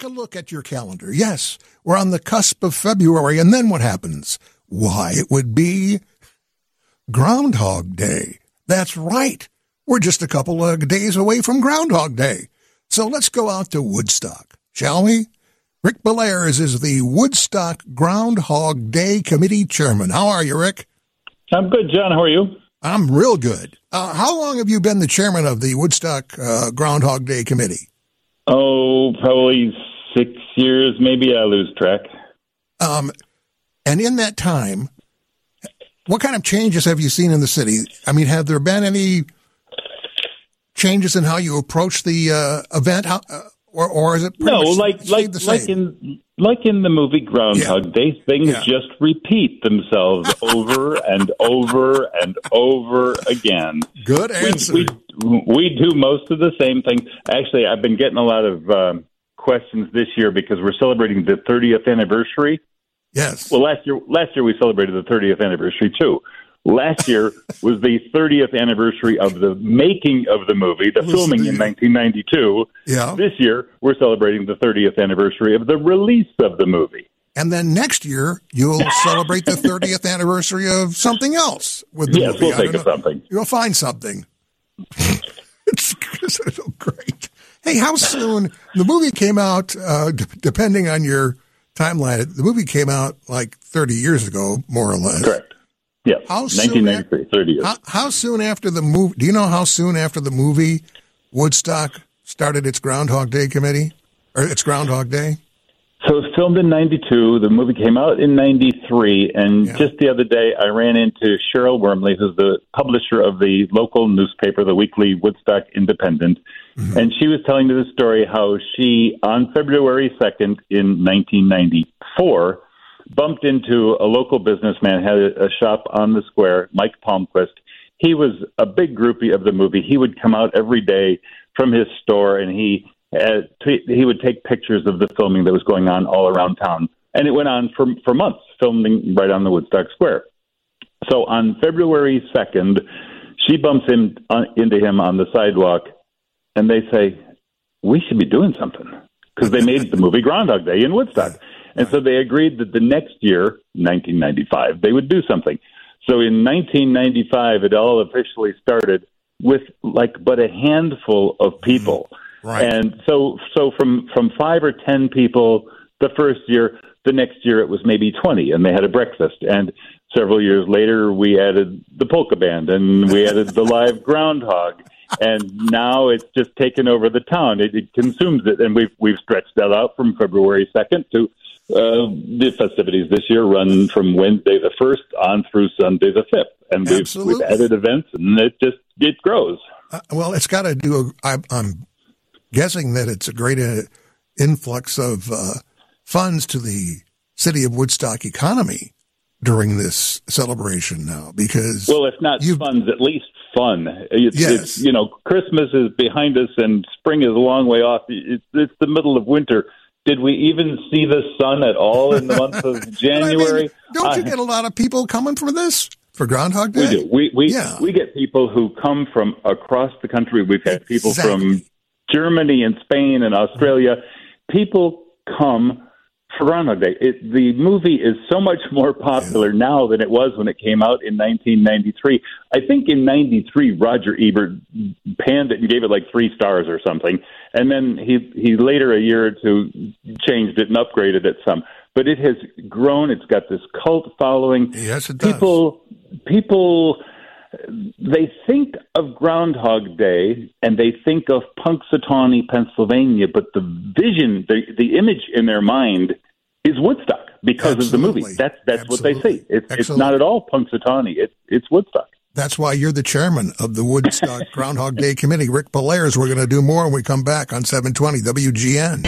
take a look at your calendar. Yes, we're on the cusp of February, and then what happens? Why, it would be Groundhog Day. That's right. We're just a couple of days away from Groundhog Day. So let's go out to Woodstock, shall we? Rick Bellair is the Woodstock Groundhog Day Committee Chairman. How are you, Rick? I'm good, John. How are you? I'm real good. How long have you been the chairman of the Woodstock Groundhog Day Committee? Oh, probably 6 years. Maybe I lose track. And in that time, what kind of changes have you seen in the city? I mean, have there been any changes in how you approach the event, or is it pretty much stayed the same? Like in the movie Groundhog Day, things just repeat themselves over and over and over again. Good answer. We do most of the same things. Actually, I've been getting a lot of questions this year because we're celebrating the 30th anniversary. Yes. Well, last year we celebrated the 30th anniversary, too. Last year was the 30th anniversary of the making of the movie, the filming in 1992. Yeah. This year, we're celebrating the 30th anniversary of the release of the movie. And then next year, you'll celebrate the 30th anniversary of something else. With the movie. We'll think of something. You'll find something. It's so great. Hey, how soon? The movie came out, depending on your timeline, the movie came out like 30 years ago, more or less. Correct. Yeah, 1993, 30 years. How soon after the movie, do you know how soon after the movie Woodstock started its Groundhog Day committee, or its Groundhog Day? So it was filmed in 92, the movie came out in 93, and just the other day I ran into Cheryl Wormley, who's the publisher of the local newspaper, the weekly Woodstock Independent, and she was telling me the story how she, on February 2nd in 1994, bumped into a local businessman, had a shop on the square, Mike Palmquist. He was a big groupie of the movie. He would come out every day from his store, and he would take pictures of the filming that was going on all around town. And it went on for months, filming right on the Woodstock Square. So on February 2nd, she bumps into him on the sidewalk, and they say, "We should be doing something," because they made the movie Groundhog Day in Woodstock. And so they agreed that the next year, 1995, they would do something. So in 1995, it all officially started with but a handful of people. Right. And so from 5 or 10 people the first year, the next year it was maybe 20, and they had a breakfast. And several years later, we added the polka band, and we added the live groundhog. And now it's just taken over the town. It consumes it, and we've stretched that out from February 2nd to the festivities this year run from Wednesday the 1st on through Sunday the 5th. And we've added events, and it grows. Well, it's got to do – I'm guessing that it's a great influx of funds to the city of Woodstock economy during this celebration now because – Well, if not funds, at least fun. It's Christmas is behind us and spring is a long way off. It's the middle of winter. Did we even see the sun at all in the month of January? Don't you get a lot of people coming for this, for Groundhog Day? We do. We get people who come from across the country. We've had people from Germany and Spain and Australia. People come for Groundhog Day. The movie is so much more popular now than it was when it came out in 1993. I think in 93, Roger Ebert panned it and gave it like 3 stars or something. And then he later, a year or two, changed it and upgraded it some. But it has grown. It's got this cult following. Yes, it does. People, they think of Groundhog Day and they think of Punxsutawney, Pennsylvania, but the vision, the image in their mind is Woodstock because of the movie. That's what they see. It's not at all Punxsutawney. It's Woodstock. That's why you're the chairman of the Woodstock Groundhog Day Committee, Rick Bellair. We're going to do more when we come back on 720 WGN.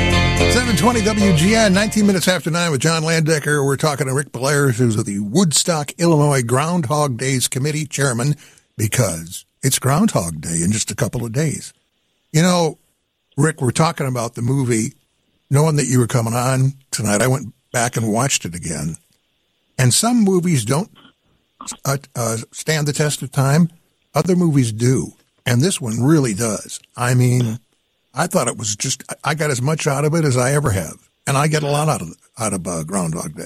720 WGN, 19 minutes after 9 with John Landecker. We're talking to Rick Bellair, who's the Woodstock, Illinois Groundhog Days Committee chairman, because it's Groundhog Day in just a couple of days. You know, Rick, we're talking about the movie. Knowing that you were coming on tonight, I went back and watched it again. And some movies don't stand the test of time. Other movies do, and this one really does. I mean, I thought it was just, I got as much out of it as I ever have. And I get a lot out of Groundhog Day.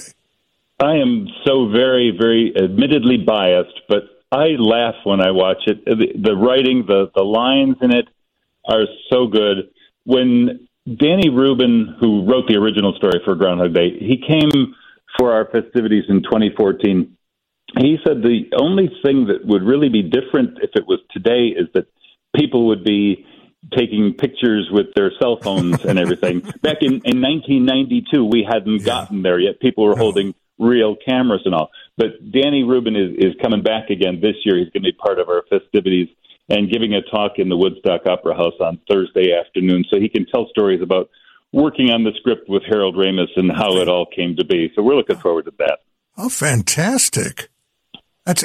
I am so very, very admittedly biased, but I laugh when I watch it. The writing, the lines in it are so good. When Danny Rubin, who wrote the original story for Groundhog Day, he came for our festivities in 2014. He said the only thing that would really be different if it was today is that people would be taking pictures with their cell phones and everything. Back in 1992, we hadn't gotten there yet. People were holding real cameras and all. But Danny Rubin is coming back again this year. He's going to be part of our festivities and giving a talk in the Woodstock Opera House on Thursday afternoon, so he can tell stories about working on the script with Harold Ramis and how it all came to be. So we're looking forward to that. Oh, fantastic. That's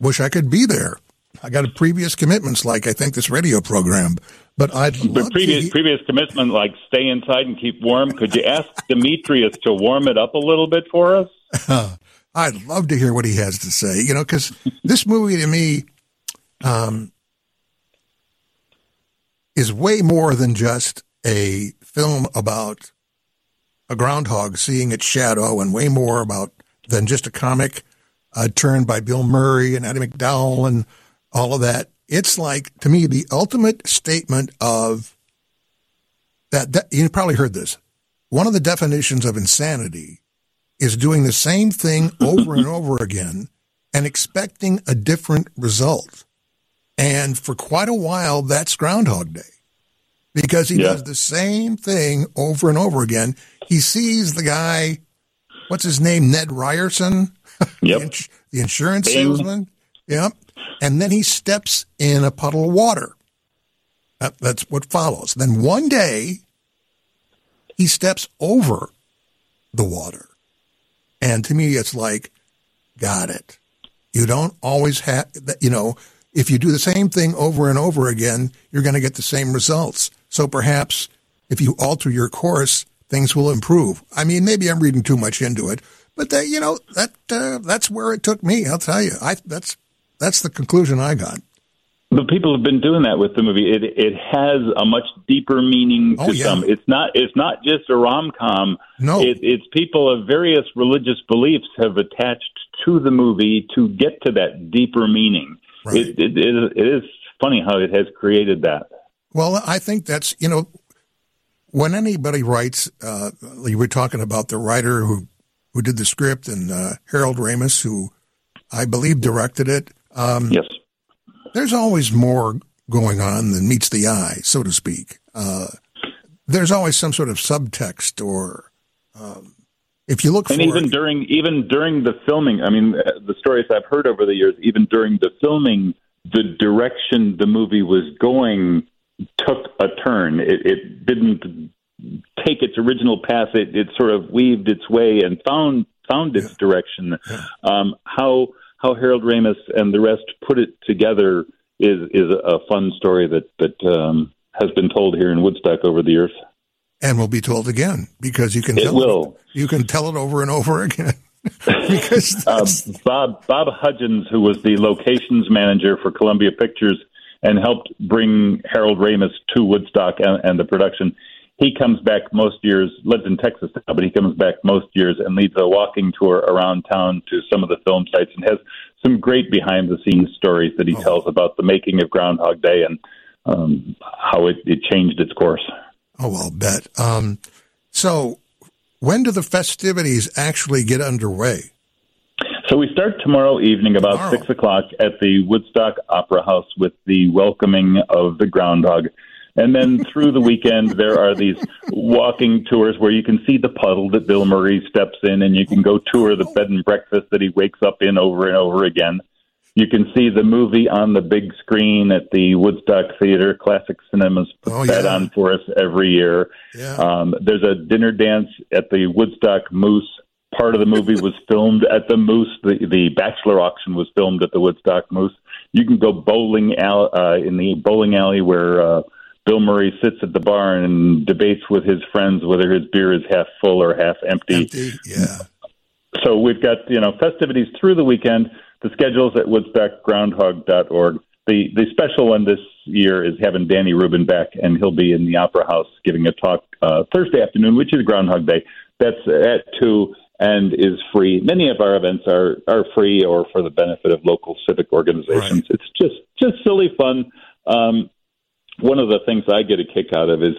wish I could be there. I got previous commitments, like I think this radio program, but I'd love previous commitment, like stay inside and keep warm. Could you ask Demetrius to warm it up a little bit for us? I'd love to hear what he has to say, you know, because this movie to me is way more than just a film about a groundhog seeing its shadow, and way more about than just a comic turned by Bill Murray and Adam McDowell and all of that. It's like, to me, the ultimate statement of that you probably heard this. One of the definitions of insanity is doing the same thing over and over again and expecting a different result. And for quite a while, that's Groundhog Day, because he does the same thing over and over again. He sees the guy, what's his name, Ned Ryerson, the insurance salesman. Yep. And then he steps in a puddle of water. That's what follows. Then one day, he steps over the water. And to me, it's like, got it. You don't always have, you know, if you do the same thing over and over again, you're going to get the same results. So perhaps if you alter your course, things will improve. I mean, maybe I'm reading too much into it, but that, you know, that's where it took me. I'll tell you, That's the conclusion I got. But people have been doing that with the movie. It has a much deeper meaning to some. It's not just a rom-com. No. It's people of various religious beliefs have attached to the movie to get to that deeper meaning. Right. It is funny how it has created that. Well, I think that's, you know, when anybody writes, you were talking about the writer who did the script and Harold Ramis, who I believe directed it. Yes. There's always more going on than meets the eye, so to speak. There's always some sort of subtext, or if you look for it. And even during the filming, I mean, the stories I've heard over the years, even during the filming, the direction the movie was going took a turn. It didn't take its original path. It sort of weaved its way and found its direction. Yeah. How Harold Ramis and the rest put it together is a fun story that has been told here in Woodstock over the years, and will be told again, because you can tell it over and over again. Because Bob Hudgens, who was the locations manager for Columbia Pictures and helped bring Harold Ramis to Woodstock and the production, he comes back most years, lives in Texas now, but he comes back most years and leads a walking tour around town to some of the film sites, and has some great behind-the-scenes stories that he tells about the making of Groundhog Day and how it changed its course. Oh, I'll bet. So when do the festivities actually get underway? So we start tomorrow evening about 6 o'clock at the Woodstock Opera House with the welcoming of the Groundhog. And then through the weekend, there are these walking tours where you can see the puddle that Bill Murray steps in, and you can go tour the bed and breakfast that he wakes up in over and over again. You can see the movie on the big screen at the Woodstock Theater. Classic Cinemas put that on for us every year. Yeah. There's a dinner dance at the Woodstock Moose. Part of the movie was filmed at the Moose. The Bachelor auction was filmed at the Woodstock Moose. You can go bowling in the bowling alley where Bill Murray sits at the bar and debates with his friends whether his beer is half full or half empty. So we've got, you know, festivities through the weekend. The schedule's at woodstockgroundhog.org. The special one this year is having Danny Rubin back, and he'll be in the Opera House giving a talk Thursday afternoon, which is Groundhog Day. That's at 2 and is free. Many of our events are free or for the benefit of local civic organizations. Right. It's just silly fun. One of the things I get a kick out of is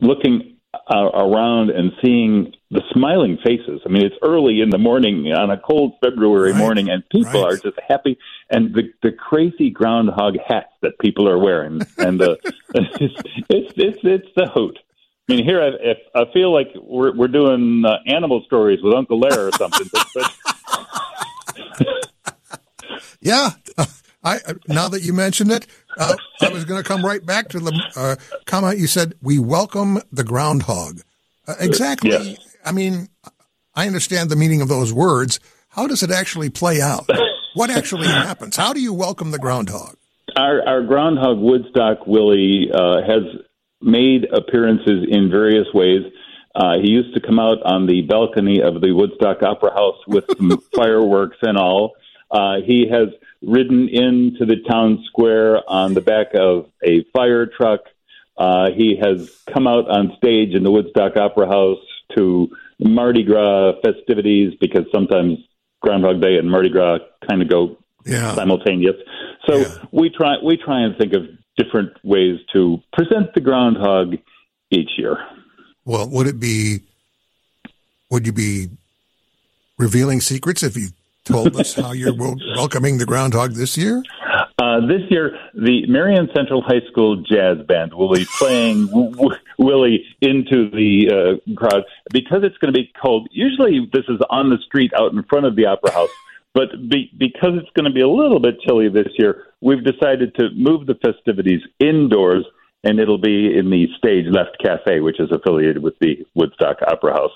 looking around and seeing the smiling faces. I mean, it's early in the morning on a cold February morning, and people are just happy. And the crazy groundhog hats that people are wearing, and it's the hoot. I mean, here I feel like we're doing animal stories with Uncle Lair or something. But... Yeah. Now that you mentioned it, I was going to come right back to the comment you said, we welcome the groundhog. Exactly. Yeah. I mean, I understand the meaning of those words. How does it actually play out? What actually happens? How do you welcome the groundhog? Our groundhog, Woodstock Willie, has made appearances in various ways. He used to come out on the balcony of the Woodstock Opera House with some fireworks and all. He has ridden into the town square on the back of a fire truck. He has come out on stage in the Woodstock Opera House to Mardi Gras festivities, because sometimes Groundhog Day and Mardi Gras kind of go simultaneous. So we try and think of different ways to present the groundhog each year. Well, would you be revealing secrets if you told us how you're welcoming the groundhog this year? This year, the Marion Central High School jazz band will be playing Willie into the crowd, because it's going to be cold. Usually this is on the street out in front of the Opera House. But because it's going to be a little bit chilly this year, we've decided to move the festivities indoors, and it'll be in the Stage Left Cafe, which is affiliated with the Woodstock Opera House.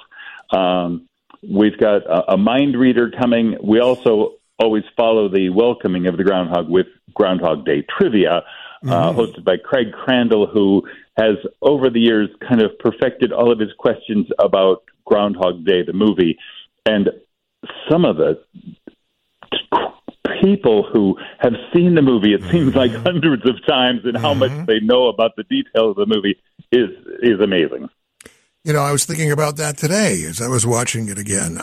We've got a mind reader coming. We also always follow the welcoming of the groundhog with Groundhog Day trivia, hosted by Craig Crandall, who has over the years kind of perfected all of his questions about Groundhog Day, the movie. And some of the people who have seen the movie, it seems like hundreds of times, and how much they know about the details of the movie is amazing. You know, I was thinking about that today as I was watching it again.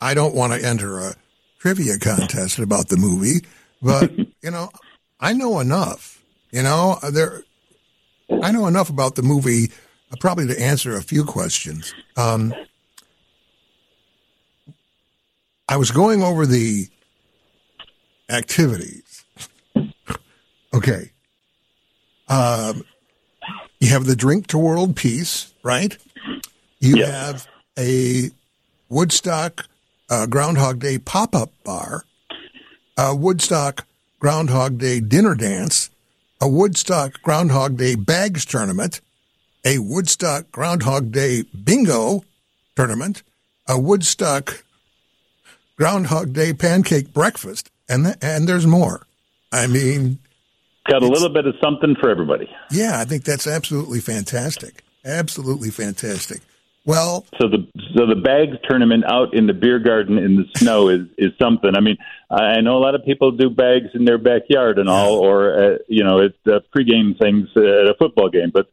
I don't want to enter a trivia contest about the movie, but you know, I know enough. You know, I know enough about the movie probably to answer a few questions. I was going over the activities. Okay. You have the Drink to World Peace, right? You have a Woodstock Groundhog Day pop-up bar, a Woodstock Groundhog Day dinner dance, a Woodstock Groundhog Day bags tournament, a Woodstock Groundhog Day bingo tournament, a Woodstock Groundhog Day pancake breakfast, and there's more. I mean... Got a little bit of something for everybody. Yeah, I think that's absolutely fantastic. Absolutely fantastic. Well... So the bags tournament out in the beer garden in the snow is something. I mean, I know a lot of people do bags in their backyard and all, or, you know, it's pregame things at a football game, but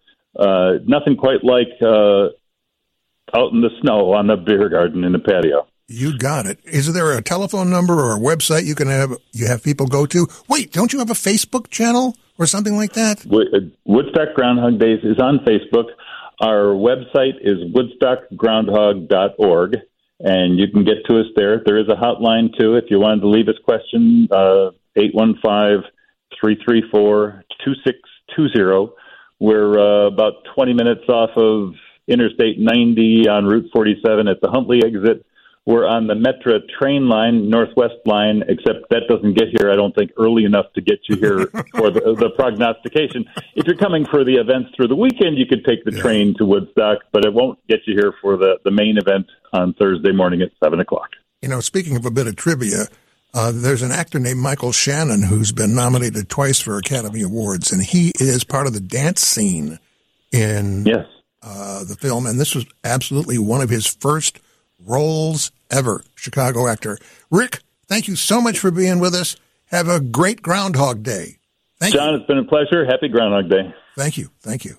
nothing quite like out in the snow on the beer garden in the patio. You got it. Is there a telephone number or a website you have people go to? Wait, don't you have a Facebook channel or something like that? Woodstock Groundhog Days is on Facebook. Our website is woodstockgroundhog.org, and you can get to us there. There is a hotline, too, if you wanted to leave us a question, 815-334-2620. We're about 20 minutes off of Interstate 90 on Route 47 at the Huntley exit. We're on the Metra train line, Northwest line, except that doesn't get here, I don't think, early enough to get you here for the prognostication. If you're coming for the events through the weekend, you could take the train to Woodstock, but it won't get you here for the main event on Thursday morning at 7 o'clock. You know, speaking of a bit of trivia, there's an actor named Michael Shannon who's been nominated twice for Academy Awards, and he is part of the dance scene in the film, and this was absolutely one of his first roles ever, Chicago actor. Rick, thank you so much for being with us. Have a great Groundhog Day. Thank you. John, it's been a pleasure. Happy Groundhog Day. Thank you. Thank you.